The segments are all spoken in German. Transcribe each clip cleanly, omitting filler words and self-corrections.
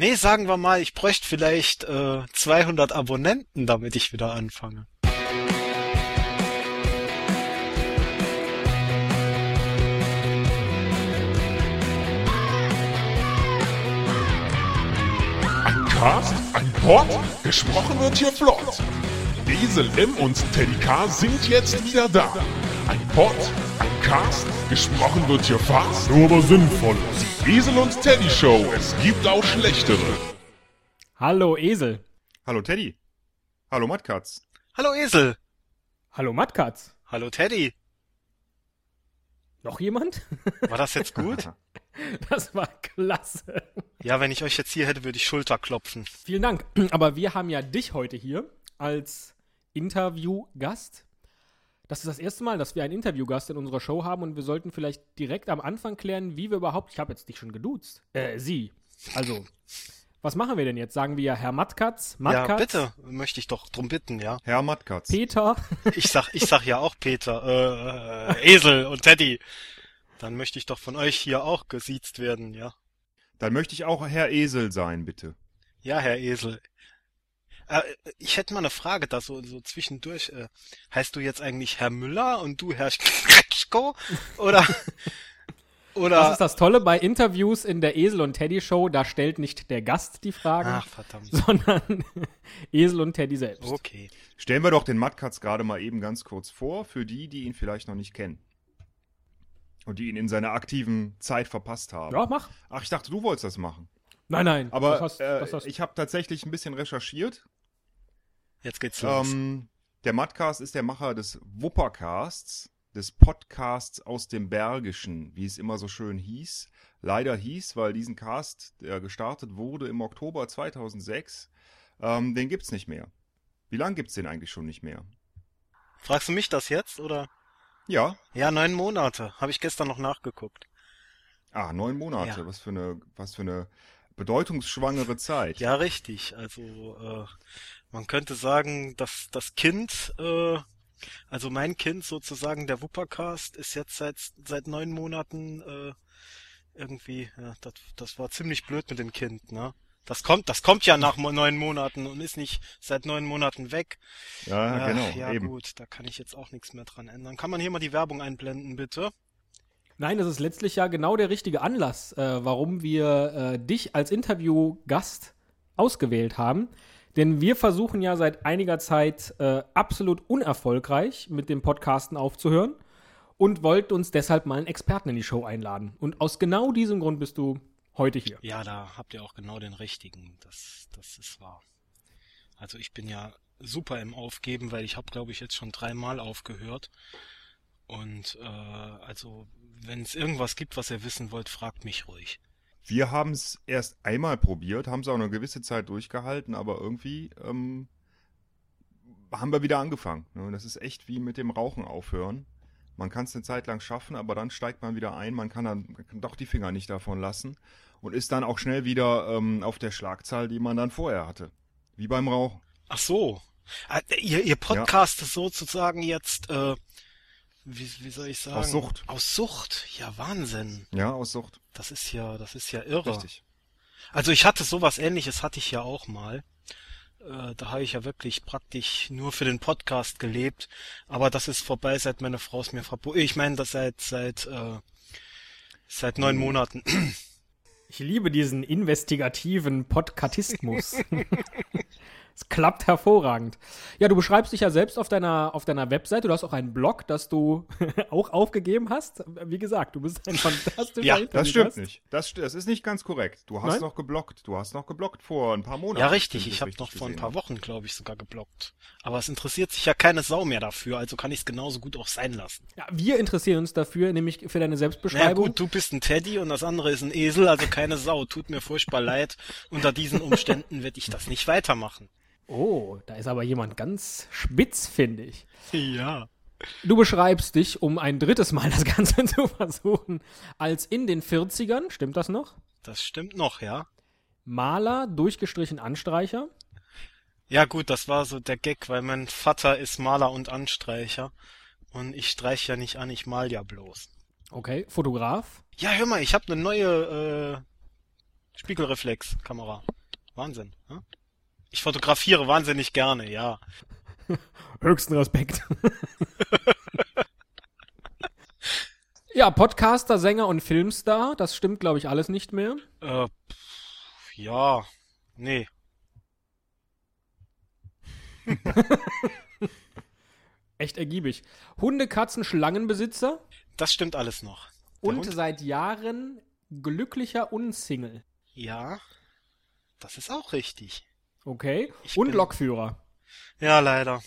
Nee, sagen wir mal, ich bräuchte vielleicht 200 Abonnenten, damit ich wieder anfange. Ein Cast, ein Pod, gesprochen wird hier flott. Diesel M und Teddy K sind jetzt wieder da. Ein Pod, ein Cast, gesprochen wird hier fast, nur aber sinnvoll. Esel und Teddy Show, es gibt auch schlechtere. Hallo Esel. Hallo Teddy. Hallo Mad Katz. Hallo Esel. Hallo Mad Katz. Hallo Teddy. Noch jemand? War das jetzt gut? Das war klasse. Ja, wenn ich euch jetzt hier hätte, würde ich Schulterklopfen. Vielen Dank. Aber wir haben ja dich heute hier als Interviewgast. Das ist das erste Mal, dass wir einen Interviewgast in unserer Show haben und wir sollten vielleicht direkt am Anfang klären, wie wir überhaupt, ich habe jetzt dich schon geduzt, sie, also, was machen wir denn jetzt? Sagen wir Herr Mad Katz, Mad Katz? Ja, bitte, möchte ich doch drum bitten, ja. Herr Mad Katz. Peter. Ich sag ja auch Peter, Esel und Teddy. Dann möchte ich doch von euch hier auch gesiezt werden, ja. Dann möchte ich auch Herr Esel sein, bitte. Ja, Herr Esel. Ich hätte mal eine Frage da so zwischendurch. Heißt du jetzt eigentlich Herr Müller und du Herr Schreckschko? Oder? Das ist das Tolle bei Interviews in der Esel und Teddy Show. Da stellt nicht der Gast die Fragen, sondern Esel und Teddy selbst. Okay. Stellen wir doch den Mad Katz gerade mal eben ganz kurz vor, für die ihn vielleicht noch nicht kennen. Und die ihn in seiner aktiven Zeit verpasst haben. Ja, mach. Ach, ich dachte, du wolltest das machen. Nein. Aber ich habe tatsächlich ein bisschen recherchiert. Jetzt geht's los. Der Mad Katz ist der Macher des Wuppercasts, des Podcasts aus dem Bergischen, wie es immer so schön hieß. Leider hieß, weil diesen Cast, der gestartet wurde im Oktober 2006, den gibt's nicht mehr. Wie lange gibt's den eigentlich schon nicht mehr? Fragst du mich das jetzt, oder? Ja. Ja, 9 Monate. Habe ich gestern noch nachgeguckt. Ah, 9 Monate. Ja. Was für eine bedeutungsschwangere Zeit. Ja, richtig. Also, man könnte sagen, dass das Kind, also mein Kind sozusagen, der Wuppercast, ist jetzt seit 9 Monaten irgendwie, ja, das war ziemlich blöd mit dem Kind, ne? Das kommt ja nach 9 Monaten und ist nicht seit 9 Monaten weg. Ja, genau. Ja, eben. Gut, da kann ich jetzt auch nichts mehr dran ändern. Kann man hier mal die Werbung einblenden, bitte? Nein, das ist letztlich ja genau der richtige Anlass, warum wir dich als Interviewgast ausgewählt haben. Denn wir versuchen ja seit einiger Zeit absolut unerfolgreich mit dem Podcasten aufzuhören und wollten uns deshalb mal einen Experten in die Show einladen. Und aus genau diesem Grund bist du heute hier. Ja, da habt ihr auch genau den richtigen. Das ist wahr. Also ich bin ja super im Aufgeben, weil ich habe, glaube ich, jetzt schon 3 Mal aufgehört. Und also wenn es irgendwas gibt, was ihr wissen wollt, fragt mich ruhig. Wir haben es erst einmal probiert, haben es auch eine gewisse Zeit durchgehalten, aber irgendwie haben wir wieder angefangen. Das ist echt wie mit dem Rauchen aufhören. Man kann es eine Zeit lang schaffen, aber dann steigt man wieder ein, man kann dann doch die Finger nicht davon lassen und ist dann auch schnell wieder auf der Schlagzahl, die man dann vorher hatte. Wie beim Rauchen. Ach so. Ihr Podcast ist sozusagen jetzt... Wie soll ich sagen? Aus Sucht. Aus Sucht? Ja, Wahnsinn. Ja, aus Sucht. Das ist ja irre. Richtig. Also ich hatte sowas Ähnliches, hatte ich ja auch mal. Da habe ich ja wirklich praktisch nur für den Podcast gelebt. Aber das ist vorbei, seit meine Frau es mir verboten. Ich meine, das seit 9 Monaten. Ich liebe diesen investigativen Podcatismus. Es klappt hervorragend. Ja, du beschreibst dich ja selbst auf deiner Webseite. Du hast auch einen Blog, das du auch aufgegeben hast. Wie gesagt, du bist ein fantastischer Ja, das stimmt nicht. Das ist nicht ganz korrekt. Du hast noch gebloggt. Du hast noch gebloggt vor ein paar Monaten. Ja, richtig. Ich habe noch vor ein paar Wochen, glaube ich, sogar gebloggt. Aber es interessiert sich ja keine Sau mehr dafür. Also kann ich es genauso gut auch sein lassen. Ja, wir interessieren uns dafür, nämlich für deine Selbstbeschreibung. Na ja, gut, du bist ein Teddy und das andere ist ein Esel. Also keine Sau. Tut mir furchtbar leid. Unter diesen Umständen werde ich das nicht weitermachen. Oh, da ist aber jemand ganz spitz, finde ich. Ja. Du beschreibst dich, um ein drittes Mal das Ganze zu versuchen, als in den 40ern, stimmt das noch? Das stimmt noch, ja. Maler, durchgestrichen Anstreicher. Ja gut, das war so der Gag, weil mein Vater ist Maler und Anstreicher und ich streiche ja nicht an, ich mal ja bloß. Okay, Fotograf. Ja, hör mal, ich habe eine neue Spiegelreflexkamera. Wahnsinn. Hm? Ich fotografiere wahnsinnig gerne, ja. Höchsten Respekt. Ja, Podcaster, Sänger und Filmstar, das stimmt, glaube ich, alles nicht mehr. Ja, nee. Echt ergiebig. Hunde, Katzen, Schlangenbesitzer. Das stimmt alles noch. Und seit Jahren glücklicher Unsingle. Ja, das ist auch richtig. Okay. Und Lokführer. Ja, leider.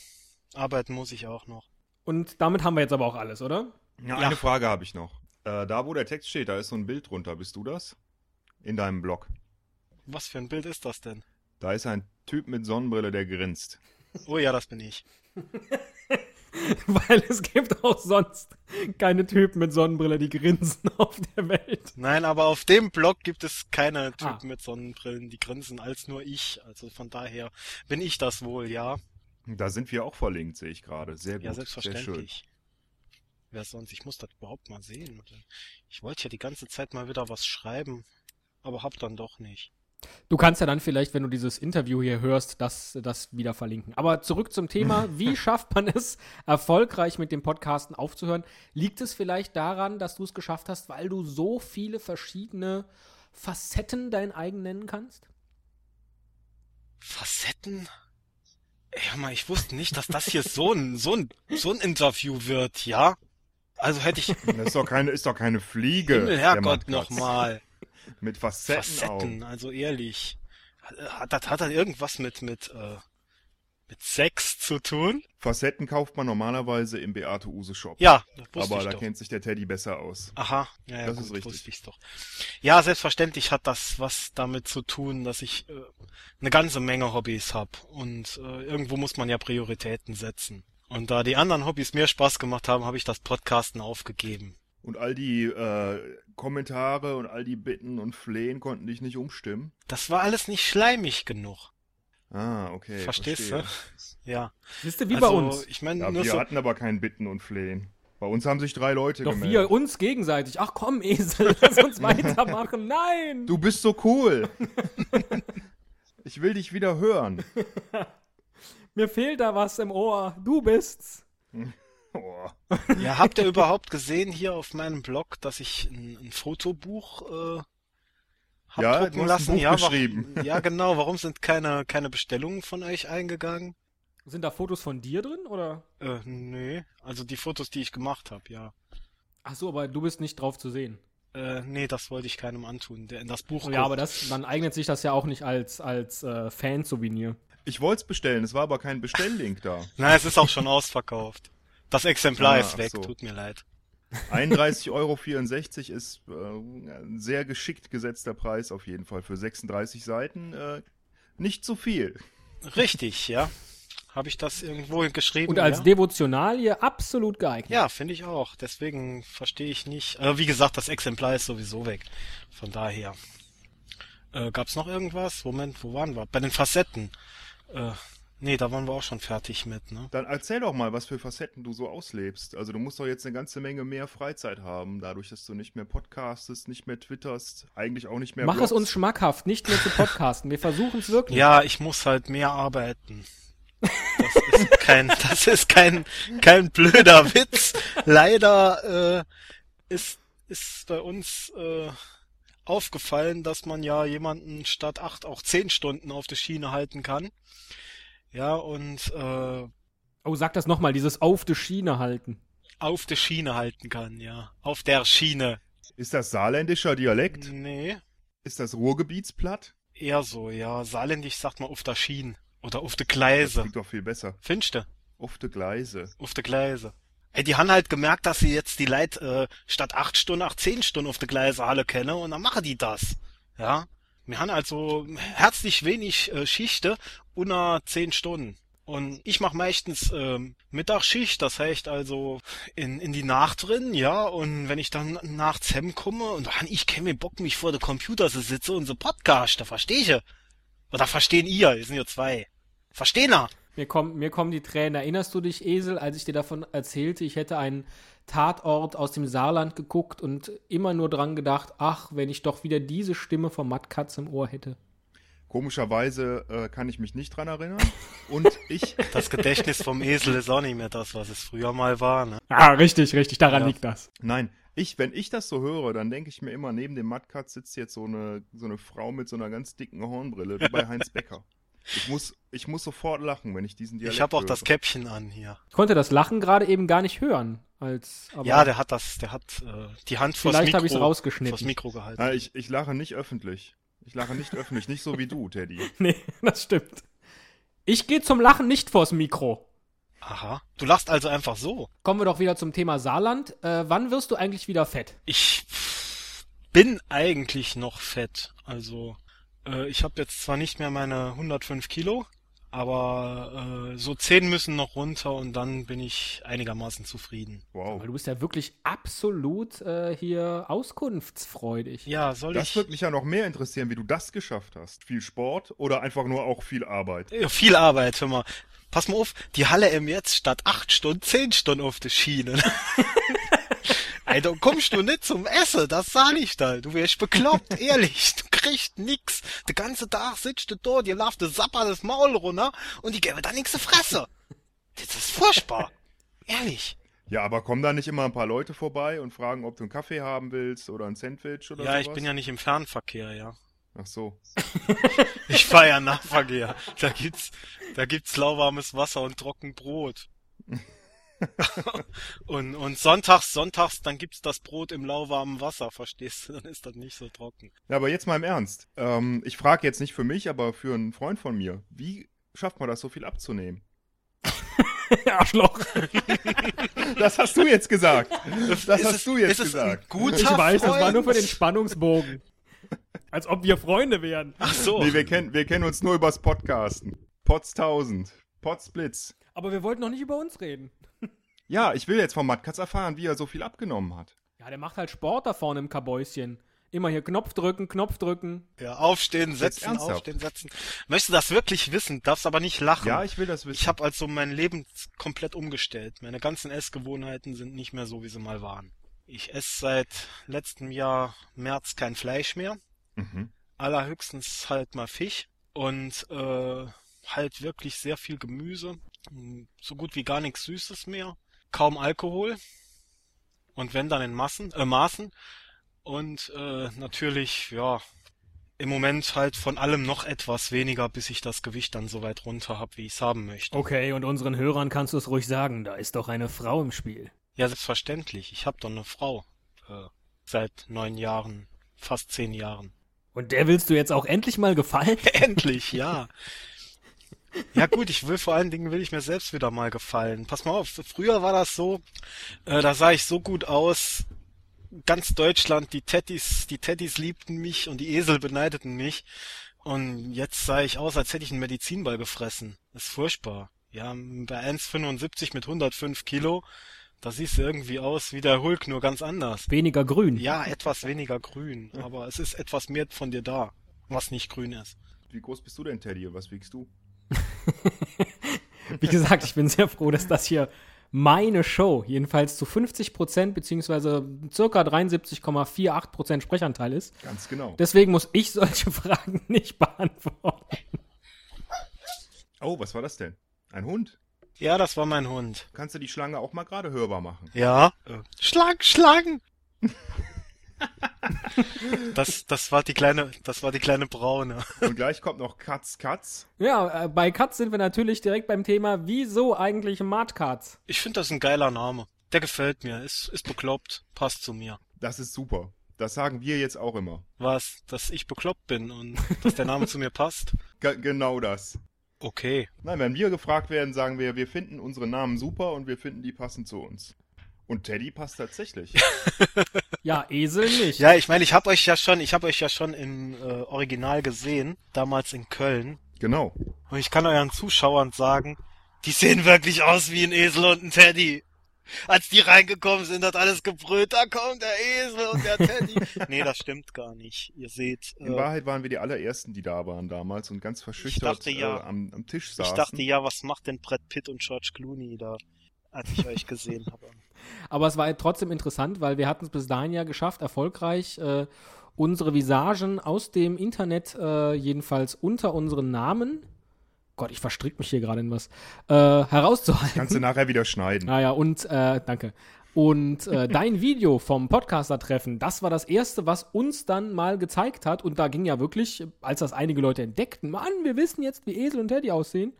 Arbeiten muss ich auch noch. Und damit haben wir jetzt aber auch alles, oder? Ja, eine Frage habe ich noch. Da, wo der Text steht, da ist so ein Bild drunter. Bist du das? In deinem Blog. Was für ein Bild ist das denn? Da ist ein Typ mit Sonnenbrille, der grinst. Oh ja, das bin ich. Weil es gibt auch sonst keine Typen mit Sonnenbrille, die grinsen auf der Welt. Nein, aber auf dem Blog gibt es keine Typen mit Sonnenbrillen, die grinsen, als nur ich. Also von daher bin ich das wohl, ja. Da sind wir auch verlinkt, sehe ich gerade. Sehr gut, ja, selbstverständlich. Sehr schön. Wer sonst? Ich muss das überhaupt mal sehen. Ich wollte ja die ganze Zeit mal wieder was schreiben, aber hab dann doch nicht. Du kannst ja dann vielleicht, wenn du dieses Interview hier hörst, das wieder verlinken. Aber zurück zum Thema, wie schafft man es, erfolgreich mit dem Podcasten aufzuhören? Liegt es vielleicht daran, dass du es geschafft hast, weil du so viele verschiedene Facetten dein eigen nennen kannst? Facetten? Ja, mal, ich wusste nicht, dass das hier so ein Interview wird, ja? Also hätte ich... Das ist doch keine Fliege. Himmel, Herrgott, nochmal. Mit Facetten, also ehrlich. Das hat dann irgendwas mit Sex zu tun? Facetten kauft man normalerweise im Beate-Uhse-Shop. Ja, das wusste ich doch. Aber da kennt sich der Teddy besser aus. Aha, ja, das ist richtig. Wusste ich's doch. Ja, selbstverständlich hat das was damit zu tun, dass ich eine ganze Menge Hobbys habe. Und irgendwo muss man ja Prioritäten setzen. Und da die anderen Hobbys mehr Spaß gemacht haben, habe ich das Podcasten aufgegeben. Und all die Kommentare und all die Bitten und Flehen konnten dich nicht umstimmen? Das war alles nicht schleimig genug. Ah, okay. Verstehst du? Ja. Siehst du, wie bei uns. Ich mein, ja, wir hatten aber kein Bitten und Flehen. Bei uns haben sich 3 Leute gemeldet. Doch wir uns gegenseitig. Ach komm, Esel, lass uns weitermachen. Nein! Du bist so cool. Ich will dich wieder hören. Mir fehlt da was im Ohr. Du bist's. Oh. Ja, habt ihr überhaupt gesehen hier auf meinem Blog, dass ich ein Fotobuch hab drucken lassen? Ja, geschrieben. Ja, genau. Warum sind keine Bestellungen von euch eingegangen? Sind da Fotos von dir drin, oder? Nee. Also die Fotos, die ich gemacht habe, ja. Ach so, aber du bist nicht drauf zu sehen. Nee, das wollte ich keinem antun, der in das Buch kommt. Ja, aber dann eignet sich das ja auch nicht als Fansouvenir. Ich wollte es bestellen, es war aber kein Bestelllink da. Nein, es ist auch schon ausverkauft. Das Exemplar ist weg, so. Tut mir leid. 31,64 € ist ein sehr geschickt gesetzter Preis auf jeden Fall für 36 Seiten. Nicht zu viel. Richtig, ja. Habe ich das irgendwo geschrieben? Und als Devotionalie absolut geeignet. Ja, finde ich auch. Deswegen verstehe ich nicht. Also wie gesagt, das Exemplar ist sowieso weg. Von daher. Gab's noch irgendwas? Moment, wo waren wir? Bei den Facetten. Nee, da waren wir auch schon fertig mit, ne? Dann erzähl doch mal, was für Facetten du so auslebst. Also du musst doch jetzt eine ganze Menge mehr Freizeit haben, dadurch, dass du nicht mehr podcastest, nicht mehr twitterst, eigentlich auch nicht mehr Mach bloggst. Es uns schmackhaft, nicht mehr zu podcasten. Wir versuchen es wirklich. Ja, ich muss halt mehr arbeiten. Das ist kein blöder Witz. Leider ist bei uns aufgefallen, dass man ja jemanden statt 8 auch 10 Stunden auf der Schiene halten kann. Ja, und sag das nochmal, dieses auf der Schiene halten. Auf der Schiene halten kann, ja. Auf der Schiene. Ist das saarländischer Dialekt? Nee. Ist das Ruhrgebietsplatt? Eher so, ja. Saarländisch sagt man auf der Schiene oder auf der Gleise. Das klingt doch viel besser. Findest du? Auf der Gleise. Auf der Gleise. Ey, die haben halt gemerkt, dass sie jetzt die Leute statt 8 Stunden, 10 Stunden auf der Gleise alle kennen und dann machen die das. Ja. Wir haben also herzlich wenig Schichte unter 10 Stunden. Und ich mache meistens Mittagsschicht, das heißt also in die Nacht drin, ja. Und wenn ich dann nachts heimkomme und dann, ich kenn mir Bock, mich vor der Computer zu sitzen und so Podcast, da verstehe ich. Oder verstehen ihr, wir sind ja 2. Verstehen er. Mir kommen die Tränen. Erinnerst du dich, Esel, als ich dir davon erzählte, ich hätte einen Tatort aus dem Saarland geguckt und immer nur dran gedacht, ach, wenn ich doch wieder diese Stimme von Mad Katz im Ohr hätte. Komischerweise kann ich mich nicht dran erinnern. Und ich. Das Gedächtnis vom Esel ist auch nicht mehr das, was es früher mal war, ne? Ah, richtig, daran liegt das. Nein, wenn ich das so höre, dann denke ich mir immer, neben dem Mad Katz sitzt jetzt so eine Frau mit so einer ganz dicken Hornbrille, wie bei Heinz Becker. Ich muss sofort lachen, wenn ich diesen Dialekt höre. Ich habe auch das Käppchen an hier. Ich konnte das Lachen gerade eben gar nicht hören. Aber ja, der hat die Hand vors Mikro. Vielleicht habe ich es rausgeschnitten. Vors Mikro gehalten. Ja, ich lache nicht öffentlich. Nicht so wie du, Teddy. Nee, das stimmt. Ich gehe zum Lachen nicht vors Mikro. Aha, du lachst also einfach so. Kommen wir doch wieder zum Thema Saarland. Wann wirst du eigentlich wieder fett? Ich bin eigentlich noch fett. Also, ich habe jetzt zwar nicht mehr meine 105 Kilo, aber so 10 müssen noch runter und dann bin ich einigermaßen zufrieden. Wow. Aber du bist ja wirklich absolut hier auskunftsfreudig. Ja, das würde mich ja noch mehr interessieren, wie du das geschafft hast. Viel Sport oder einfach nur auch viel Arbeit? Ja, viel Arbeit, hör mal. Pass mal auf, die Halle im Jetzt statt 8 Stunden, 10 Stunden auf der Schiene. Alter, kommst du nicht zum Essen, das sag ich da. Du wärst bekloppt, ehrlich, du kriegst nix. Den ganzen Tag sitzt du dort, ihr lauft das Sapper das Maul runter und die gäbe da nix zu fressen. Das ist furchtbar, ehrlich. Ja, aber kommen da nicht immer ein paar Leute vorbei und fragen, ob du einen Kaffee haben willst oder ein Sandwich oder sowas? Ja, ich bin ja nicht im Fernverkehr, ja. Ach so. Ich fahre ja Nahverkehr. Da gibt's lauwarmes Wasser und trocken Brot. und sonntags, dann gibt's das Brot im lauwarmen Wasser, verstehst du? Dann ist das nicht so trocken. Ja, aber jetzt mal im Ernst. Ich frage jetzt nicht für mich, aber für einen Freund von mir. Wie schafft man das, so viel abzunehmen? Arschloch. Das hast du jetzt gesagt. Das hast du jetzt gesagt. Ein guter Freund? Ich weiß, das war nur für den Spannungsbogen. Als ob wir Freunde wären. Ach so. Nee, wir kennen uns nur übers Podcasten. Pots 1000. Pots Blitz. Aber wir wollten noch nicht über uns reden. Ja, ich will jetzt von Mad Katz erfahren, wie er so viel abgenommen hat. Ja, der macht halt Sport da vorne im Kabäuschen. Immer hier Knopf drücken. Ja, aufstehen, setzen, aufstehen, setzen. Möchtest du das wirklich wissen? Darfst aber nicht lachen. Ja, ich will das wissen. Ich habe also mein Leben komplett umgestellt. Meine ganzen Essgewohnheiten sind nicht mehr so, wie sie mal waren. Ich esse seit letztem Jahr März kein Fleisch mehr. Mhm. Allerhöchstens halt mal Fisch und halt wirklich sehr viel Gemüse, so gut wie gar nichts Süßes mehr, kaum Alkohol und wenn dann in Maßen und natürlich, ja, im Moment halt von allem noch etwas weniger, bis ich das Gewicht dann so weit runter habe, wie ich es haben möchte. Okay, und unseren Hörern kannst du es ruhig sagen, da ist doch eine Frau im Spiel. Ja, selbstverständlich, ich habe doch eine Frau seit 9 Jahren, fast 10 Jahren. Und der willst du jetzt auch endlich mal gefallen? Endlich, ja. Ja gut, vor allen Dingen will ich mir selbst wieder mal gefallen. Pass mal auf, früher war das so, da sah ich so gut aus, ganz Deutschland, die Teddys liebten mich und die Esel beneideten mich. Und jetzt sah ich aus, als hätte ich einen Medizinball gefressen. Das ist furchtbar. Ja, bei 1,75 mit 105 Kilo, da siehst du irgendwie aus wie der Hulk, nur ganz anders. Weniger grün. Ja, etwas weniger grün, aber es ist etwas mehr von dir da, was nicht grün ist. Wie groß bist du denn, Teddy? Was wiegst du? Wie gesagt, ich bin sehr froh, dass das hier meine Show jedenfalls zu 50% beziehungsweise circa 73,48% Sprechanteil ist. Ganz genau. Deswegen muss ich solche Fragen nicht beantworten. Oh, was war das denn? Ein Hund? Ja, das war mein Hund. Kannst du die Schlange auch mal gerade hörbar machen? Ja. Schlangen! Das war die kleine Braune. Und gleich kommt noch Katz. Ja, bei Katz sind wir natürlich direkt beim Thema, wieso eigentlich Mad Katz? Ich finde das ein geiler Name. Der gefällt mir, ist bekloppt, passt zu mir. Das ist super. Das sagen wir jetzt auch immer. Was? Dass ich bekloppt bin und dass der Name zu mir passt? Genau das. Okay. Nein, wenn wir gefragt werden, sagen wir, wir finden unsere Namen super und wir finden die passend zu uns. Und Teddy passt tatsächlich. Ja, Esel nicht. Ja, ich meine, ich habe euch ja schon im Original gesehen, damals in Köln. Genau. Und ich kann euren Zuschauern sagen, die sehen wirklich aus wie ein Esel und ein Teddy. Als die reingekommen sind, hat alles gebrüllt, da kommt der Esel und der Teddy. Nee, das stimmt gar nicht. Ihr seht. In Wahrheit waren wir die allerersten, die da waren damals und ganz verschüchtert am Tisch saßen. Ich dachte ja, was macht denn Brad Pitt und George Clooney da, als ich euch gesehen habe. Aber es war ja trotzdem interessant, weil wir hatten es bis dahin ja geschafft, erfolgreich unsere Visagen aus dem Internet, jedenfalls unter unseren Namen, Gott, ich verstricke mich hier gerade in was, herauszuhalten. Kannst du nachher wieder schneiden. Naja, und, danke. Und dein Video vom Podcaster-Treffen, das war das erste, was uns dann mal gezeigt hat. Und da ging ja wirklich, als das einige Leute entdeckten, Mann, wir wissen jetzt, wie Esel und Teddy aussehen,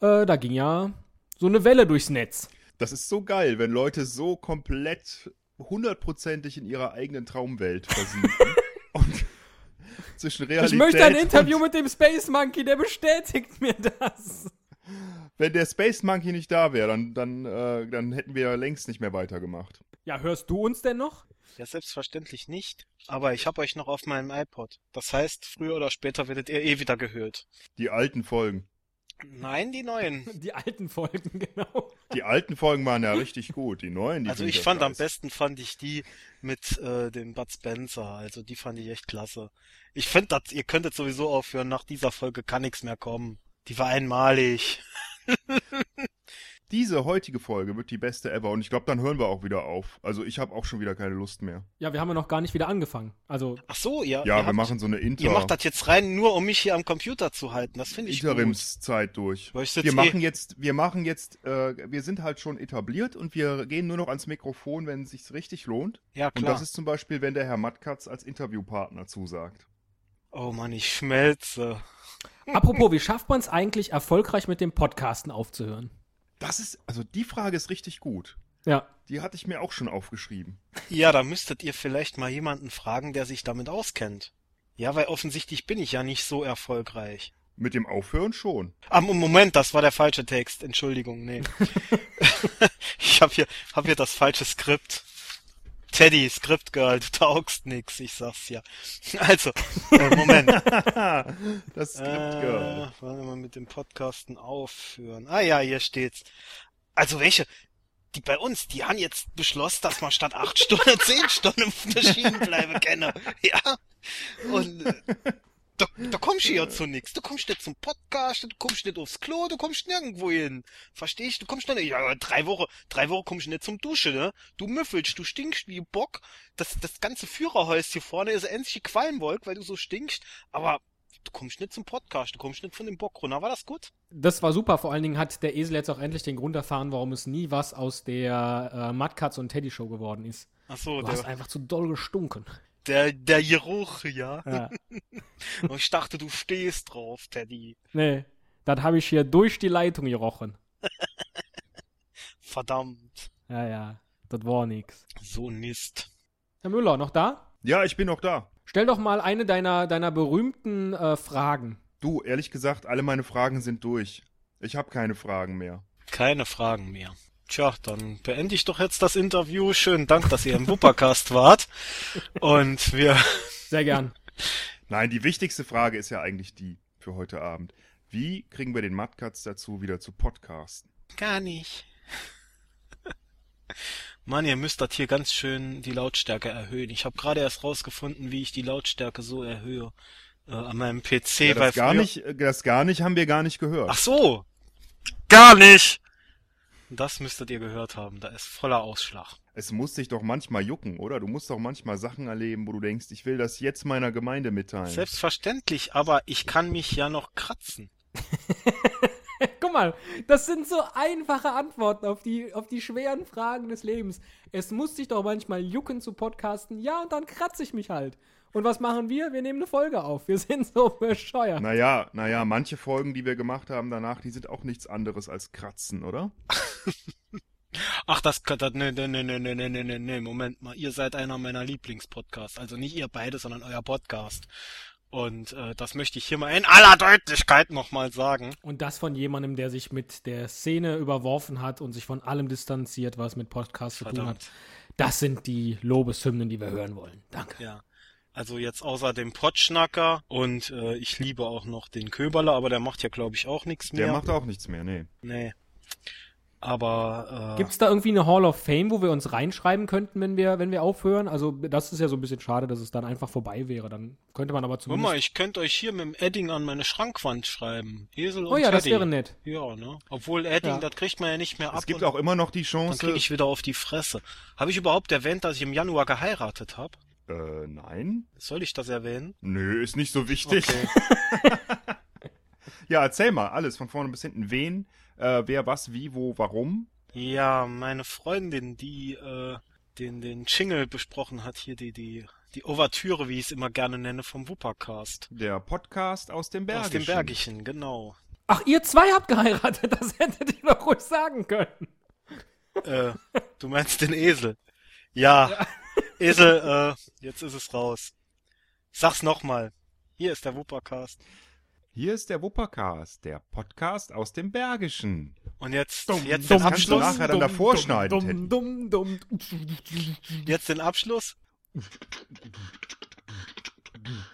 da ging ja so eine Welle durchs Netz. Das ist so geil, wenn Leute so komplett hundertprozentig in ihrer eigenen Traumwelt versinken. Und zwischen Realität. Ich möchte ein Interview mit dem Space Monkey, der bestätigt mir das. Wenn der Space Monkey nicht da wäre, dann hätten wir ja längst nicht mehr weitergemacht. Ja, hörst du uns denn noch? Ja, selbstverständlich nicht. Aber ich habe euch noch auf meinem iPod. Das heißt, früher oder später werdet ihr eh wieder gehört. Die alten Folgen. Nein, die neuen. Die alten Folgen, genau. Die alten Folgen waren ja richtig gut, die neuen. Die also ich fand am besten die mit dem Bud Spencer, also die fand ich echt klasse. Ich finde, ihr könntet sowieso aufhören, nach dieser Folge kann nichts mehr kommen. Die war einmalig. Diese heutige Folge wird die beste ever und ich glaube, dann hören wir auch wieder auf. Also ich habe auch schon wieder keine Lust mehr. Ja, wir haben ja noch gar nicht wieder angefangen. Also ach so, ja. Ja, wir machen so eine Interim. Ihr macht das jetzt rein, nur um mich hier am Computer zu halten. Das finde ich gut. Interimszeit durch. Wir sind halt schon etabliert und wir gehen nur noch ans Mikrofon, wenn es sich richtig lohnt. Ja, klar. Und das ist zum Beispiel, wenn der Herr Mad Katz als Interviewpartner zusagt. Oh Mann, ich schmelze. Apropos, wie schafft man es eigentlich, erfolgreich mit dem Podcasten aufzuhören? Die Frage ist richtig gut. Ja. Die hatte ich mir auch schon aufgeschrieben. Ja, da müsstet ihr vielleicht mal jemanden fragen, der sich damit auskennt. Ja, weil offensichtlich bin ich ja nicht so erfolgreich. Mit dem Aufhören schon. Ah, Moment, das war der falsche Text. Entschuldigung, nee. Ich hab hier das falsche Skript. Teddy, Skriptgirl, du taugst nix, ich sag's ja. Also, Moment. Das Skriptgirl. Wollen wir mal mit dem Podcasten aufhören. Ah ja, hier steht's. Also welche, die bei uns, die haben jetzt beschlossen, dass man statt 8 Stunden 10 Stunden verschieden bleiben kenne. Ja? Und da kommst du ja zu nix. Du kommst nicht zum Podcast, du kommst nicht aufs Klo, du kommst nirgendwo hin. Versteh ich? Du kommst nicht. Ja, drei Wochen kommst du nicht zum Duschen, ne? Du müffelst, du stinkst wie Bock. Das ganze Führerhäuschen hier vorne ist endlich die Qualmwolke, weil du so stinkst. Aber du kommst nicht zum Podcast, du kommst nicht von dem Bock runter. War das gut? Das war super. Vor allen Dingen hat der Esel jetzt auch endlich den Grund erfahren, warum es nie was aus der Mad Katz und Teddy Show geworden ist. Ach so, du hast einfach zu doll gestunken. Der Geruch, ja. Und ich dachte, du stehst drauf, Teddy. Nee, das habe ich hier durch die Leitung gerochen. Verdammt. Ja, das war nix. So Mist. Herr Müller, noch da? Ja, ich bin noch da. Stell doch mal eine deiner berühmten Fragen. Du, ehrlich gesagt, alle meine Fragen sind durch. Ich habe keine Fragen mehr. Keine Fragen mehr. Tja, dann beende ich doch jetzt das Interview. Schönen Dank, dass ihr im Wuppercast wart. Und wir... Sehr gern. Nein, die wichtigste Frage ist ja eigentlich die für heute Abend. Wie kriegen wir den Mad Katz dazu, wieder zu podcasten? Gar nicht. Mann, ihr müsst das hier ganz schön die Lautstärke erhöhen. Ich habe gerade erst rausgefunden, wie ich die Lautstärke so erhöhe. An meinem PC. Ja, das gar nicht haben wir gar nicht gehört. Ach so. Gar nicht. Das müsstet ihr gehört haben, da ist voller Ausschlag. Es muss dich doch manchmal jucken, oder? Du musst doch manchmal Sachen erleben, wo du denkst, ich will das jetzt meiner Gemeinde mitteilen. Selbstverständlich, aber ich kann mich ja noch kratzen. Guck mal, das sind so einfache Antworten auf die schweren Fragen des Lebens. Es muss dich doch manchmal jucken zu podcasten, ja, und dann kratze ich mich halt. Und was machen wir? Wir nehmen eine Folge auf. Wir sind so bescheuert. Naja, manche Folgen, die wir gemacht haben danach, die sind auch nichts anderes als Kratzen, oder? Ach, nee, Moment mal. Ihr seid einer meiner Lieblingspodcasts. Also nicht ihr beide, sondern euer Podcast. Und das möchte ich hier mal in aller Deutlichkeit nochmal sagen. Und das von jemandem, der sich mit der Szene überworfen hat und sich von allem distanziert, was mit Podcasts zu tun hat. Das sind die Lobeshymnen, die wir hören wollen. Danke. Ja. Also jetzt außer dem Potschnacker und ich liebe auch noch den Köberle, aber der macht ja, glaube ich, auch nichts mehr. Der macht auch nichts mehr, nee. Aber gibt's da irgendwie eine Hall of Fame, wo wir uns reinschreiben könnten, wenn wir aufhören? Also das ist ja so ein bisschen schade, dass es dann einfach vorbei wäre. Dann könnte man aber zumindest... Guck mal, ich könnte euch hier mit dem Edding an meine Schrankwand schreiben. Esel und Teddy. Oh ja, Teddy. Das wäre nett. Ja, ne? Obwohl Edding, das kriegt man ja nicht mehr ab. Es gibt auch immer noch die Chance... Dann krieg ich wieder auf die Fresse. Habe ich überhaupt erwähnt, dass ich im Januar geheiratet habe? Nein. Soll ich das erwähnen? Nö, ist nicht so wichtig. Okay. Ja, erzähl mal, alles von vorne bis hinten. Wen, wer, was, wie, wo, warum? Ja, meine Freundin, die den Jingle besprochen hat, hier die Ouvertüre, wie ich es immer gerne nenne, vom Wuppercast. Der Podcast aus dem Bergischen. Aus dem Bergischen, genau. Ach, ihr zwei habt geheiratet, das hättet ihr doch ruhig sagen können. Du meinst den Esel. Ja. Esel, jetzt ist es raus. Sag's nochmal. Hier ist der Wuppercast. Hier ist der Wuppercast, der Podcast aus dem Bergischen. Und jetzt den Abschluss. Nachher dann davor schneiden. Jetzt den Abschluss.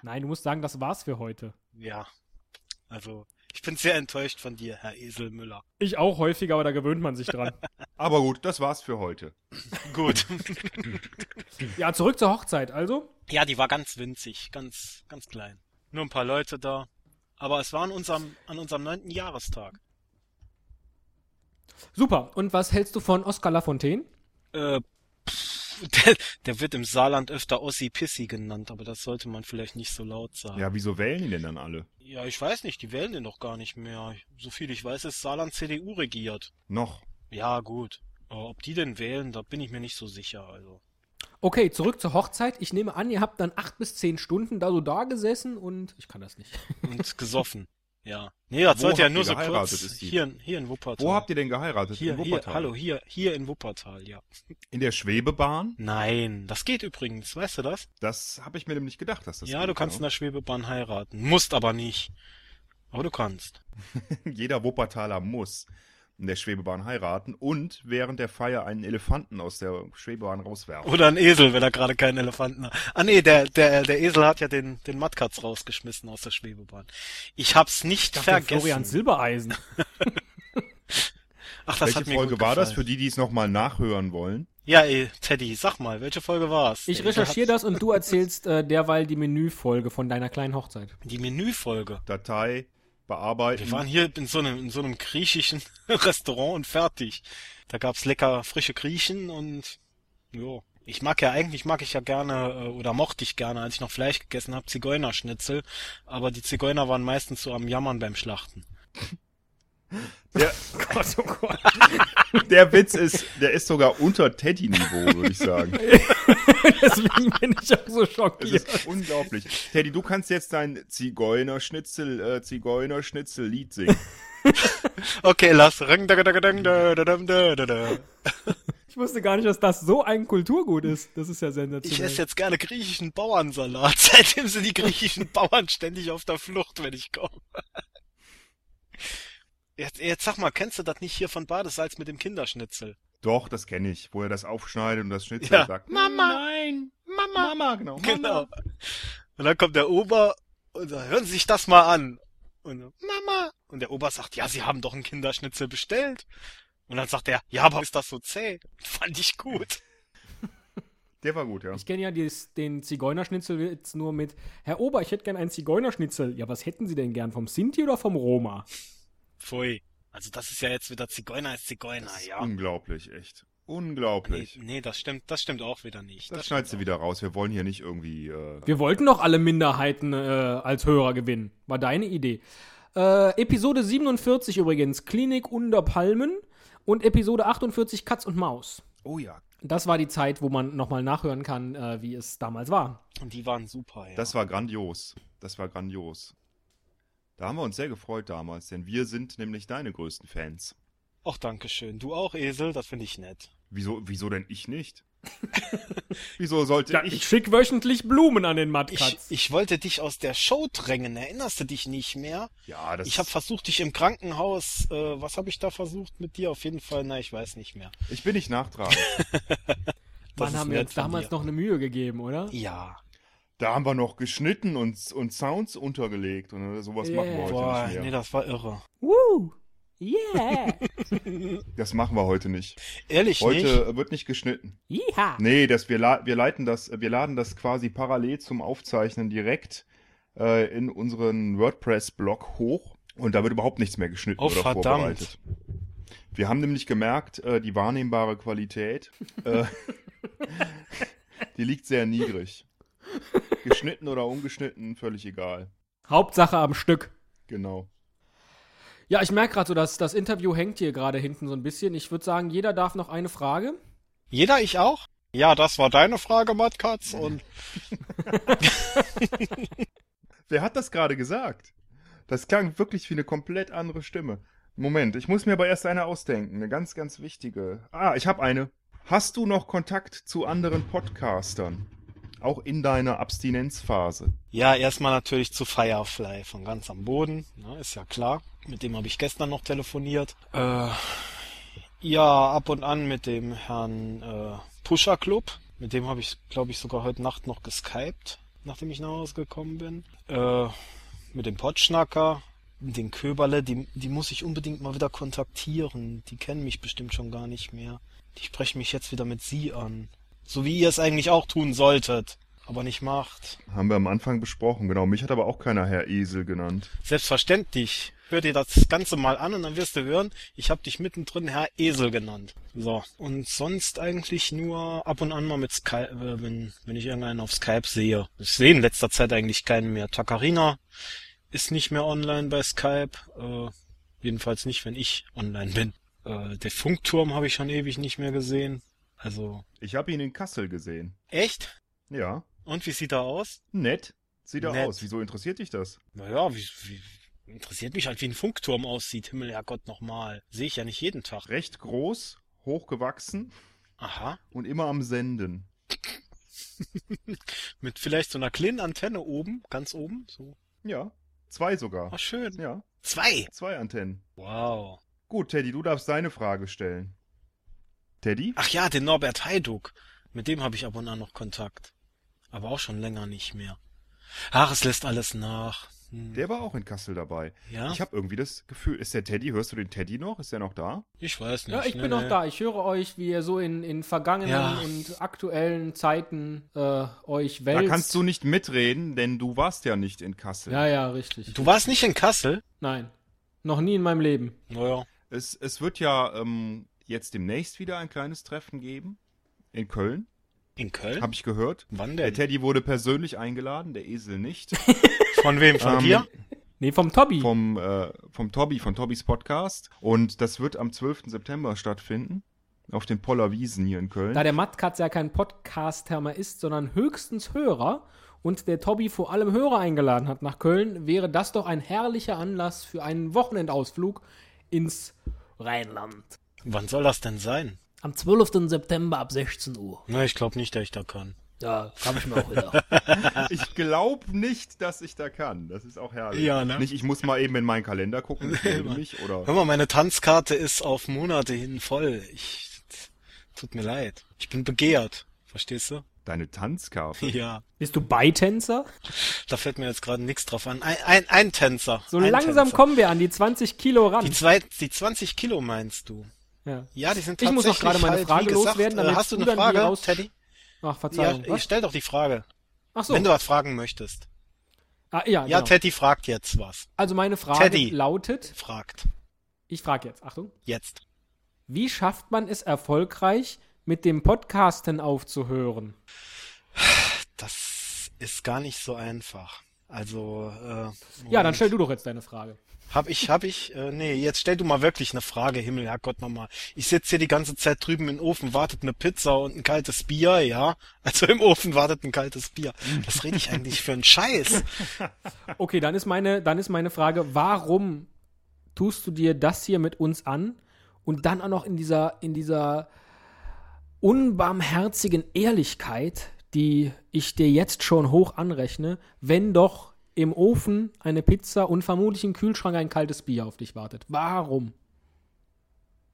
Nein, du musst sagen, das war's für heute. Ja, also ich bin sehr enttäuscht von dir, Herr Esel Müller. Ich auch häufig, aber da gewöhnt man sich dran. Aber gut, das war's für heute. Gut. Ja, zurück zur Hochzeit, also? Ja, die war ganz winzig, ganz, ganz klein. Nur ein paar Leute da. Aber es war an unserem 9. Jahrestag. Super. Und was hältst du von Oskar Lafontaine? Der wird im Saarland öfter Ossi Pissi genannt, aber das sollte man vielleicht nicht so laut sagen. Ja, wieso wählen die denn dann alle? Ja, ich weiß nicht. Die wählen den doch gar nicht mehr. So viel ich weiß, ist Saarland CDU regiert. Noch? Ja, gut. Aber ob die denn wählen, da bin ich mir nicht so sicher, also. Okay, zurück zur Hochzeit. Ich nehme an, ihr habt dann 8 bis 10 Stunden da gesessen und... Ich kann das nicht. Und gesoffen, ja. Nee, das sollte ja nur so kurz... Hier in Wuppertal. Wo habt ihr denn geheiratet? Hier, in Wuppertal. Hier in Wuppertal, ja. In der Schwebebahn? Nein, das geht übrigens, weißt du das? Das habe ich mir nämlich gedacht, dass das geht. Ja, du kannst in der Schwebebahn heiraten, musst aber nicht. Aber du kannst. Jeder Wuppertaler muss in der Schwebebahn heiraten und während der Feier einen Elefanten aus der Schwebebahn rauswerfen. Oder einen Esel, wenn er gerade keinen Elefanten hat. Ah nee, der Esel hat ja den Mad Katz rausgeschmissen aus der Schwebebahn. Ich hab's nicht vergessen. Florian Silbereisen. Ach, das welche hat mir Folge gut war gefallen. Das für die es nochmal nachhören wollen? Ja, Teddy, sag mal, welche Folge war's? Ich recherchiere das und du erzählst derweil die Menüfolge von deiner kleinen Hochzeit. Die Menüfolge? Datei... bearbeiten. Wir waren hier in so einem griechischen Restaurant und fertig. Da gab's lecker frische Griechen und jo. Mochte ich gerne, als ich noch Fleisch gegessen habe, Zigeunerschnitzel, aber die Zigeuner waren meistens so am Jammern beim Schlachten. Gott, oh Gott. Der Witz ist sogar unter Teddy-Niveau, würde ich sagen. Deswegen bin ich auch so schockiert. Das ist unglaublich. Teddy, du kannst jetzt dein Zigeunerschnitzel-Lied singen. Okay, lass. Ich wusste gar nicht, dass das so ein Kulturgut ist. Das ist ja sensationell. Ich esse jetzt gerne griechischen Bauernsalat. Seitdem sind die griechischen Bauern ständig auf der Flucht, wenn ich komme. Jetzt sag mal, kennst du das nicht hier von Badesalz mit dem Kinderschnitzel? Doch, das kenne ich, wo er das aufschneidet und das Schnitzel sagt, Mama, nein, Mama, Mama, genau. Und dann kommt der Ober und sagt, hören Sie sich das mal an. Und Mama. Und der Ober sagt, ja, Sie haben doch einen Kinderschnitzel bestellt. Und dann sagt er, ja, aber ist das so zäh? Fand ich gut. Der war gut, ja. Ich kenne ja den Zigeunerschnitzel jetzt nur mit, Herr Ober, ich hätte gern einen Zigeunerschnitzel. Ja, was hätten Sie denn gern, vom Sinti oder vom Roma? Pfui. Also das ist ja jetzt wieder Zigeuner als Zigeuner, das ist ja. Unglaublich, echt. Unglaublich. Nee, das stimmt auch wieder nicht. Das schneidest du wieder raus. Wir wollen hier nicht irgendwie... Wir wollten doch alle Minderheiten als Hörer gewinnen. War deine Idee. Episode 47 übrigens, Klinik unter Palmen. Und Episode 48, Katz und Maus. Oh ja. Das war die Zeit, wo man nochmal nachhören kann, wie es damals war. Und die waren super, ja. Das war grandios. Da haben wir uns sehr gefreut damals, denn wir sind nämlich deine größten Fans. Och, danke schön. Du auch, Esel? Das finde ich nett. Wieso denn ich nicht? Wieso sollte ich... Ja, ich schick wöchentlich Blumen an den Mad Katz. Ich wollte dich aus der Show drängen. Erinnerst du dich nicht mehr? Ja, das... Ich habe versucht, dich im Krankenhaus... was habe ich da versucht mit dir? Auf jeden Fall, ich weiß nicht mehr. Ich bin nicht nachtragend. Wann haben wir uns damals noch eine Mühe gegeben, oder? Ja. Da haben wir noch geschnitten und Sounds untergelegt und sowas machen wir heute nicht mehr. Nee, das war irre. Woo! Yeah! Das machen wir heute nicht. Ehrlich heute nicht? Heute wird nicht geschnitten. Yeeha. Nee, wir laden das quasi parallel zum Aufzeichnen direkt in unseren WordPress-Blog hoch. Und da wird überhaupt nichts mehr geschnitten oder vorbereitet. Wir haben nämlich gemerkt, die wahrnehmbare Qualität, die liegt sehr niedrig. Geschnitten oder ungeschnitten, völlig egal. Hauptsache am Stück. Genau. Ja, ich merke gerade so, dass das Interview hängt hier gerade hinten so ein bisschen. Ich würde sagen, jeder darf noch eine Frage. Jeder, ich auch? Ja, das war deine Frage, Mad Katz. Und wer hat das gerade gesagt? Das klang wirklich wie eine komplett andere Stimme. Moment, ich muss mir aber erst eine ausdenken. Eine ganz, ganz wichtige. Ah, ich habe eine. Hast du noch Kontakt zu anderen Podcastern? Auch in deiner Abstinenzphase? Ja, erstmal natürlich zu Firefly von ganz am Boden. Na, ist ja klar. Mit dem habe ich gestern noch telefoniert. Ja, ab und an mit dem Herrn Pusher-Club. Mit dem habe ich, glaube ich, sogar heute Nacht noch geskypt, nachdem ich nach Hause gekommen bin. Mit dem Potschnacker, den Köberle, die muss ich unbedingt mal wieder kontaktieren. Die kennen mich bestimmt schon gar nicht mehr. Die sprechen mich jetzt wieder mit Sie an. So wie ihr es eigentlich auch tun solltet, aber nicht macht. Haben wir am Anfang besprochen, genau. Mich hat aber auch keiner Herr Esel genannt. Selbstverständlich. Hör dir das Ganze mal an und dann wirst du hören, ich habe dich mittendrin Herr Esel genannt. So. Und sonst eigentlich nur ab und an mal mit Skype, wenn ich irgendeinen auf Skype sehe. Ich sehe in letzter Zeit eigentlich keinen mehr. Takarina ist nicht mehr online bei Skype. Jedenfalls nicht, wenn ich online bin. Der Funkturm habe ich schon ewig nicht mehr gesehen. Also. Ich habe ihn in Kassel gesehen. Echt? Ja. Und wie sieht er aus? Nett. Sieht er aus. Wieso interessiert dich das? Naja, interessiert mich halt, wie ein Funkturm aussieht. Himmel, Herrgott, nochmal. Sehe ich ja nicht jeden Tag. Recht groß, hochgewachsen. Aha. Und immer am Senden. Mit vielleicht so einer kleinen Antenne oben, ganz oben. So. Ja, 2 sogar. Ach, schön. Ja. 2? 2 Antennen. Wow. Gut, Teddy, du darfst deine Frage stellen. Teddy? Ach ja, den Norbert Heiduk. Mit dem habe ich ab und an noch Kontakt. Aber auch schon länger nicht mehr. Harris lässt alles nach. Hm. Der war auch in Kassel dabei. Ja? Ich habe irgendwie das Gefühl, ist der Teddy, hörst du den Teddy noch? Ist der noch da? Ich weiß nicht. Ja, ich bin noch da. Ich höre euch, wie ihr so in vergangenen und aktuellen Zeiten euch wälzt. Da kannst du nicht mitreden, denn du warst ja nicht in Kassel. Ja, richtig. Du warst nicht in Kassel? Nein. Noch nie in meinem Leben. Naja. Es wird ja jetzt demnächst wieder ein kleines Treffen geben. In Köln. In Köln? Habe ich gehört. Wann denn? Der Teddy wurde persönlich eingeladen, der Esel nicht. Von wem? Von dir? Nee, vom Tobby. Vom Tobby, von Tobbys Podcast. Und das wird am 12. September stattfinden. Auf den Poller Wiesen hier in Köln. Da der Mad Katz ja kein Podcaster mehr ist, sondern höchstens Hörer und der Tobby vor allem Hörer eingeladen hat nach Köln, wäre das doch ein herrlicher Anlass für einen Wochenendausflug ins Rheinland. Wann soll das denn sein? Am 12. September ab 16 Uhr. Na, ich glaube nicht, dass ich da kann. Ja, habe ich mir auch gedacht. Ich glaube nicht, dass ich da kann. Das ist auch herrlich. Ja, ne? Nicht, ich muss mal eben in meinen Kalender gucken. Mich, oder? Hör mal, meine Tanzkarte ist auf Monate hin voll. Tut mir leid. Ich bin begehrt. Verstehst du? Deine Tanzkarte? Ja. Bist du Beitänzer? Da fällt mir jetzt gerade nichts drauf an. Ein Tänzer. So ein langsam Tänzer. Kommen wir an die 20 Kilo ran. Die 20 Kilo meinst du? Ja, die sind tatsächlich. Ich muss auch gerade meine Frage loswerden. Hast du eine Frage, Teddy? Ach, Verzeihung. Ja, stell doch die Frage. Ach so. Wenn du was fragen möchtest. Ah, ja, genau. Teddy fragt jetzt was. Also meine Frage Teddy lautet... fragt. Ich frage jetzt. Achtung. Jetzt. Wie schafft man es erfolgreich, mit dem Podcasten aufzuhören? Das ist gar nicht so einfach. Also... ja, dann stell du doch jetzt deine Frage. Nee, jetzt stell du mal wirklich eine Frage, Himmel, Herrgott, nochmal. Ich sitze hier die ganze Zeit drüben im Ofen, wartet eine Pizza und ein kaltes Bier, ja? Also im Ofen wartet ein kaltes Bier. Was rede ich eigentlich für einen Scheiß? Okay, dann ist meine Frage, warum tust du dir das hier mit uns an und dann auch noch in dieser unbarmherzigen Ehrlichkeit, die ich dir jetzt schon hoch anrechne, wenn doch im Ofen eine Pizza und vermutlich im Kühlschrank ein kaltes Bier auf dich wartet. Warum?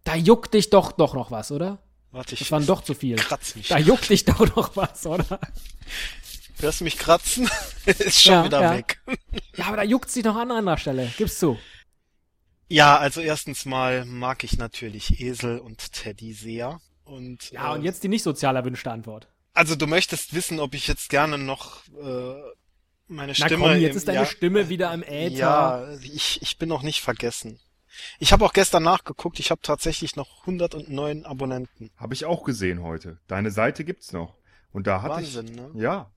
Da juckt dich doch noch was, oder? Warte, das waren doch zu viel. Kratz mich. Da juckt dich doch noch was, oder? Hörst mich kratzen? Ist schon wieder weg. Ja, aber da juckt es dich noch an anderer Stelle. Gib's zu. Ja, also erstens mal mag ich natürlich Esel und Teddy sehr. Und, ja, und jetzt die nicht sozial erwünschte Antwort. Also du möchtest wissen, ob ich jetzt gerne noch meine Stimme... Na komm, jetzt ist deine Stimme wieder im Äther. Ja, ich bin noch nicht vergessen. Ich habe auch gestern nachgeguckt, ich habe tatsächlich noch 109 Abonnenten. Habe ich auch gesehen heute. Deine Seite gibt's noch. Und da hatte Wahnsinn, ich... ne? Ja.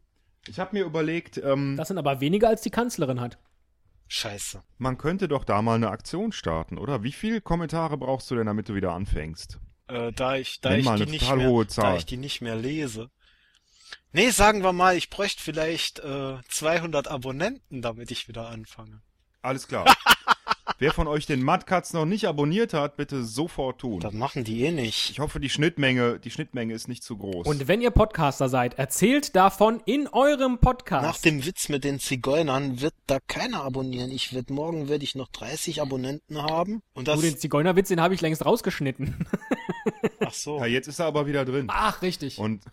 Ich habe mir überlegt... das sind aber weniger, als die Kanzlerin hat. Scheiße. Man könnte doch da mal eine Aktion starten, oder? Wie viele Kommentare brauchst du denn, damit du wieder anfängst? Da ich die nicht mehr lese. Nee, sagen wir mal, ich bräuchte vielleicht 200 Abonnenten, damit ich wieder anfange. Alles klar. Wer von euch den Mad Katz noch nicht abonniert hat, bitte sofort tun. Das machen die eh nicht. Ich hoffe, die Schnittmenge ist nicht zu groß. Und wenn ihr Podcaster seid, erzählt davon in eurem Podcast. Nach dem Witz mit den Zigeunern wird da keiner abonnieren. Morgen werde ich noch 30 Abonnenten haben. Und das den Zigeunerwitz, den habe ich längst rausgeschnitten. Ach so. Ja, jetzt ist er aber wieder drin. Ach, richtig. Und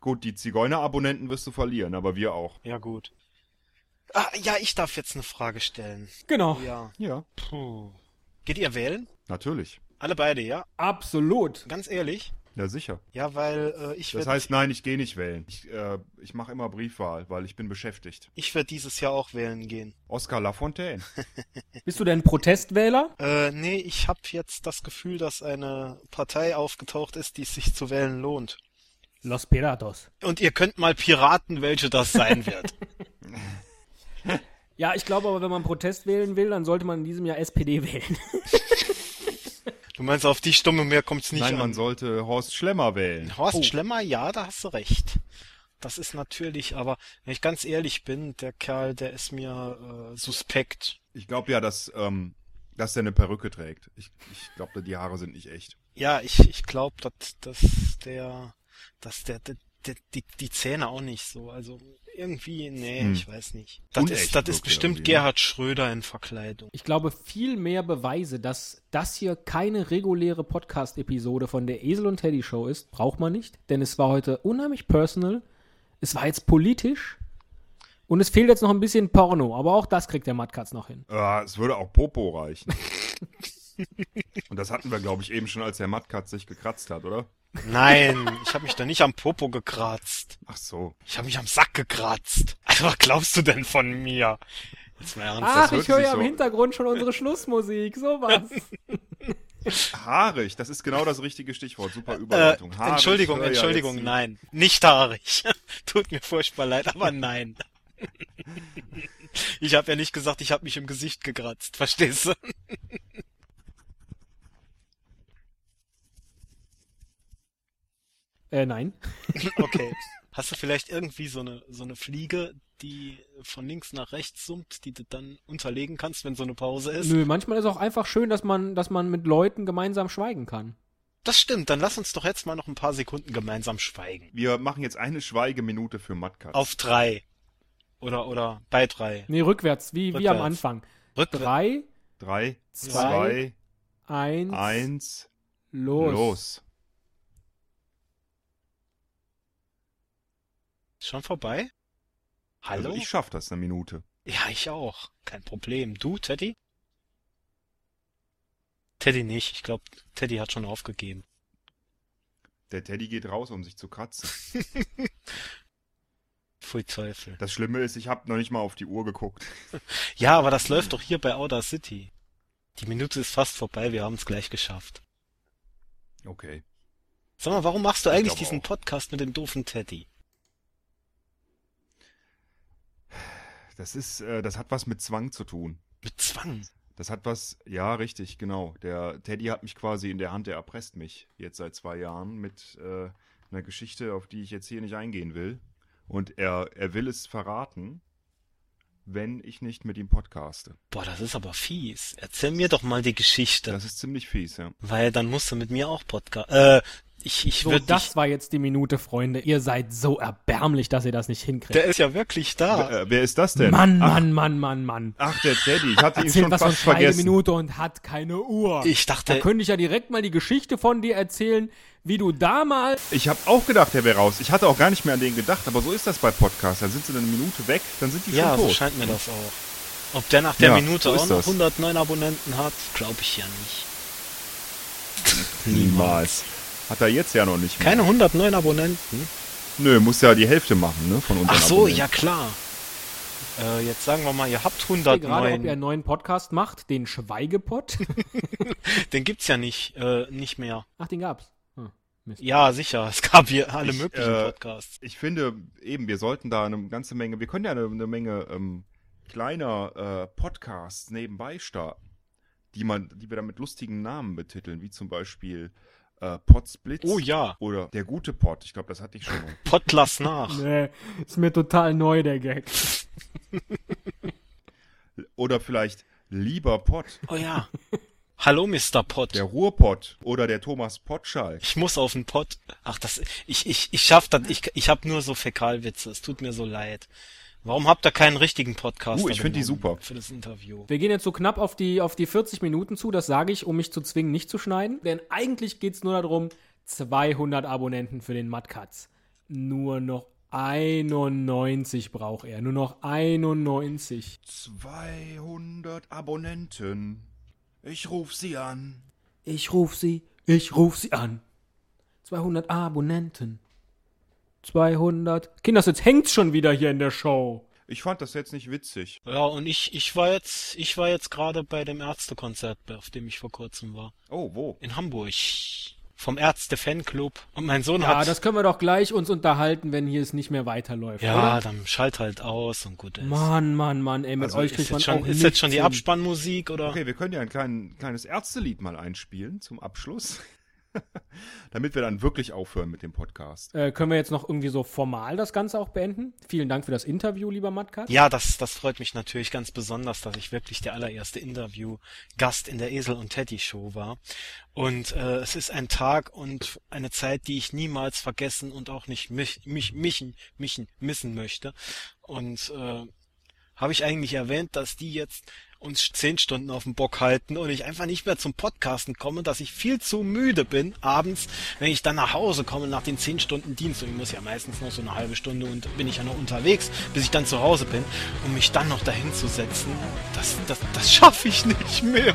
gut, die Zigeuner-Abonnenten wirst du verlieren, aber wir auch. Ja, gut. Ah, ja, ich darf jetzt eine Frage stellen. Genau. Ja. Puh. Geht ihr wählen? Natürlich. Alle beide, ja? Absolut. Ganz ehrlich? Ja, sicher. Ja, weil ich werde... Das heißt, nein, ich gehe nicht wählen. Ich mache immer Briefwahl, weil ich bin beschäftigt. Ich werde dieses Jahr auch wählen gehen. Oskar Lafontaine. Bist du denn Protestwähler? Nee, ich habe jetzt das Gefühl, dass eine Partei aufgetaucht ist, die es sich zu wählen lohnt. Los Piratos. Und ihr könnt mal piraten, welche das sein wird. Ja, ich glaube aber, wenn man Protest wählen will, dann sollte man in diesem Jahr SPD wählen. Du meinst, auf die Stimme mehr kommt's nicht an? Nein, man sollte Horst Schlemmer wählen. Horst Schlemmer, ja, da hast du recht. Das ist natürlich, aber wenn ich ganz ehrlich bin, der Kerl, der ist mir suspekt. Ich glaube ja, dass der eine Perücke trägt. Ich glaube, die Haare sind nicht echt. Ja, ich glaube, dass der die Zähne auch nicht so, also... Irgendwie, ich weiß nicht. Das ist bestimmt Gerhard Schröder in Verkleidung. Ich glaube, viel mehr Beweise, dass das hier keine reguläre Podcast-Episode von der Esel und Teddy Show ist, braucht man nicht. Denn es war heute unheimlich personal, es war jetzt politisch und es fehlt jetzt noch ein bisschen Porno. Aber auch das kriegt der Mad Katz noch hin. Es würde auch Popo reichen. Und das hatten wir, glaube ich, eben schon, als der Mad Katz sich gekratzt hat, oder? Nein, ich habe mich da nicht am Popo gekratzt. Ach so. Ich habe mich am Sack gekratzt. Also, was glaubst du denn von mir? Jetzt mal ernst. Ach, ich höre ja im Hintergrund schon unsere Schlussmusik. Sowas. Haarig, das ist genau das richtige Stichwort. Super Überleitung. Haarig, Entschuldigung, ja, nein. Nicht haarig. Tut mir furchtbar leid, aber nein. Ich habe ja nicht gesagt, ich habe mich im Gesicht gekratzt. Verstehst du? Nein. Okay. Hast du vielleicht irgendwie so eine Fliege, die von links nach rechts summt, die du dann unterlegen kannst, wenn so eine Pause ist? Nö, manchmal ist es auch einfach schön, dass man mit Leuten gemeinsam schweigen kann. Das stimmt, dann lass uns doch jetzt mal noch ein paar Sekunden gemeinsam schweigen. Wir machen jetzt eine Schweigeminute für Mad Katz. Auf 3. Oder bei 3. Nee, rückwärts, wie am Anfang. 3, 2, 1, los. Schon vorbei? Hallo? Also ich schaff das eine Minute. Ja, ich auch. Kein Problem. Du, Teddy? Teddy nicht. Ich glaube, Teddy hat schon aufgegeben. Der Teddy geht raus, um sich zu kratzen. Pfui Teufel. Das Schlimme ist, ich habe noch nicht mal auf die Uhr geguckt. Ja, aber das läuft doch hier bei Outer City. Die Minute ist fast vorbei. Wir haben es gleich geschafft. Okay. Sag mal, warum machst du eigentlich diesen Podcast mit dem doofen Teddy? Das hat was mit Zwang zu tun. Mit Zwang? Das hat was, ja, richtig, genau. Der Teddy hat mich quasi in der Hand, der erpresst mich jetzt seit 2 Jahren mit einer Geschichte, auf die ich jetzt hier nicht eingehen will. Und er will es verraten, wenn ich nicht mit ihm podcaste. Boah, das ist aber fies. Erzähl mir doch mal die Geschichte. Das ist ziemlich fies, ja. Weil dann musst du mit mir auch podcasten. Das war jetzt die Minute, Freunde. Ihr seid so erbärmlich, dass ihr das nicht hinkriegt. Der ist ja wirklich da. Wer ist das denn? Mann. Ach, der Teddy. Ich hatte ihn schon fast vergessen. Minute und hat keine Uhr. Ich dachte... Da könnte ich ja direkt mal die Geschichte von dir erzählen, wie du damals... Ich habe auch gedacht, der wäre raus. Ich hatte auch gar nicht mehr an den gedacht, aber so ist das bei Podcasts. Dann sind sie eine Minute weg, dann sind die schon tot. Ja, so scheint mir das auch. Ob der nach der Minute so auch noch 109 Abonnenten hat, glaube ich ja nicht. Niemals. Hat er jetzt ja noch nicht mehr. Keine 109 Abonnenten? Nö, muss ja die Hälfte machen, ne? Von unseren Abonnenten. Ja klar. Jetzt sagen wir mal, ihr habt 109. Ich gerade, ob ihr einen neuen Podcast macht, den Schweigepott. Den gibt's ja nicht mehr. Ach, den gab's. Mist. Ja, sicher. Es gab hier alle möglichen Podcasts. Ich finde eben, wir sollten da eine ganze Menge, wir können ja eine Menge kleiner Podcasts nebenbei starten, die wir dann mit lustigen Namen betiteln, wie zum Beispiel Podsplitz. Oh ja. Oder der gute Pod. Ich glaube, das hatte ich schon. Pod lass nach. Nee, ist mir total neu, der Gag. Oder vielleicht lieber Pod. Oh ja. Hallo, Mr. Pott. Der Ruhrpott oder der Thomas Pottschalk. Ich muss auf den Pott. Ach, ich schaff das. Ich hab nur so Fäkalwitze. Es tut mir so leid. Warum habt ihr keinen richtigen Podcast? Ich finde die super. Für das Interview. Wir gehen jetzt so knapp auf die 40 Minuten zu. Das sage ich, um mich zu zwingen, nicht zu schneiden. Denn eigentlich geht's nur darum, 200 Abonnenten für den Mad Katz. Nur noch 91 braucht er. Nur noch 91. 200 Abonnenten. Ich ruf sie an. 200 Abonnenten. 200. Kindersitz, hängt's schon wieder hier in der Show. Ich fand das jetzt nicht witzig. Ja, und ich war jetzt gerade bei dem Ärztekonzert, auf dem ich vor kurzem war. Oh, wo? In Hamburg. Vom Ärzte-Fanclub. Und mein Sohn hat... Ja, das können wir doch gleich uns unterhalten, wenn hier es nicht mehr weiterläuft, ja, oder? Dann schalt halt aus und gut ist. Mann, ey, mit also euch kriegt man schon, auch ist jetzt schon die Abspannmusik, oder? Okay, wir können ja ein kleines Ärzte-Lied mal einspielen zum Abschluss. Damit wir dann wirklich aufhören mit dem Podcast. Können wir jetzt noch irgendwie so formal das Ganze auch beenden? Vielen Dank für das Interview, lieber Mad Katz. Ja, das freut mich natürlich ganz besonders, dass ich wirklich der allererste Interview-Gast in der Esel- und Teddy-Show war. Und es ist ein Tag und eine Zeit, die ich niemals vergessen und auch nicht mich missen möchte. Und habe ich eigentlich erwähnt, dass die jetzt uns 10 Stunden auf den Bock halten und ich einfach nicht mehr zum Podcasten komme, dass ich viel zu müde bin abends, wenn ich dann nach Hause komme nach den 10 Stunden Dienst, und ich muss ja meistens noch so eine halbe Stunde und bin ich ja noch unterwegs, bis ich dann zu Hause bin, um mich dann noch dahin zu setzen, das schaffe ich nicht mehr.